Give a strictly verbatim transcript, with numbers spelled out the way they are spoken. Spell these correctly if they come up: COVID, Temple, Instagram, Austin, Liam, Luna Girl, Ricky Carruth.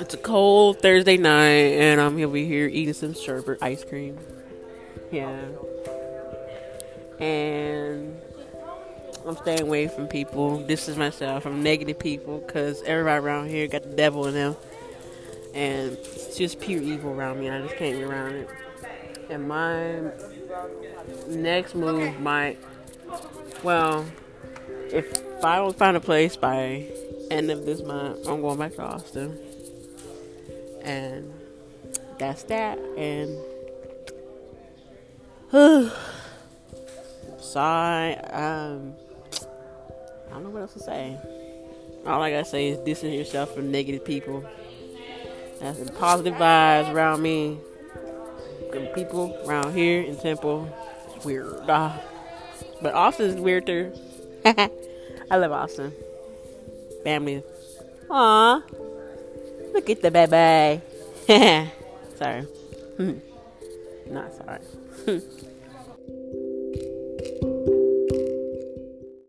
It's a cold Thursday night, and I'm over here eating some sherbet ice cream. Yeah. And I'm staying away from people. This is myself. I'm negative people because everybody around here got the devil in them. And it's just pure evil around me. I just can't be around it. And my next move might, well, if I don't find a place by end of this month, I'm going back to Austin. And that's that. And uh, sorry, um, I don't know what else to say. All I gotta say is distance yourself from negative people. That's the positive vibes around me. The people around here in Temple, it's weird, uh, but Austin's weirder. I love Austin. Family. Aw. Look at the baby. Sorry. Not sorry.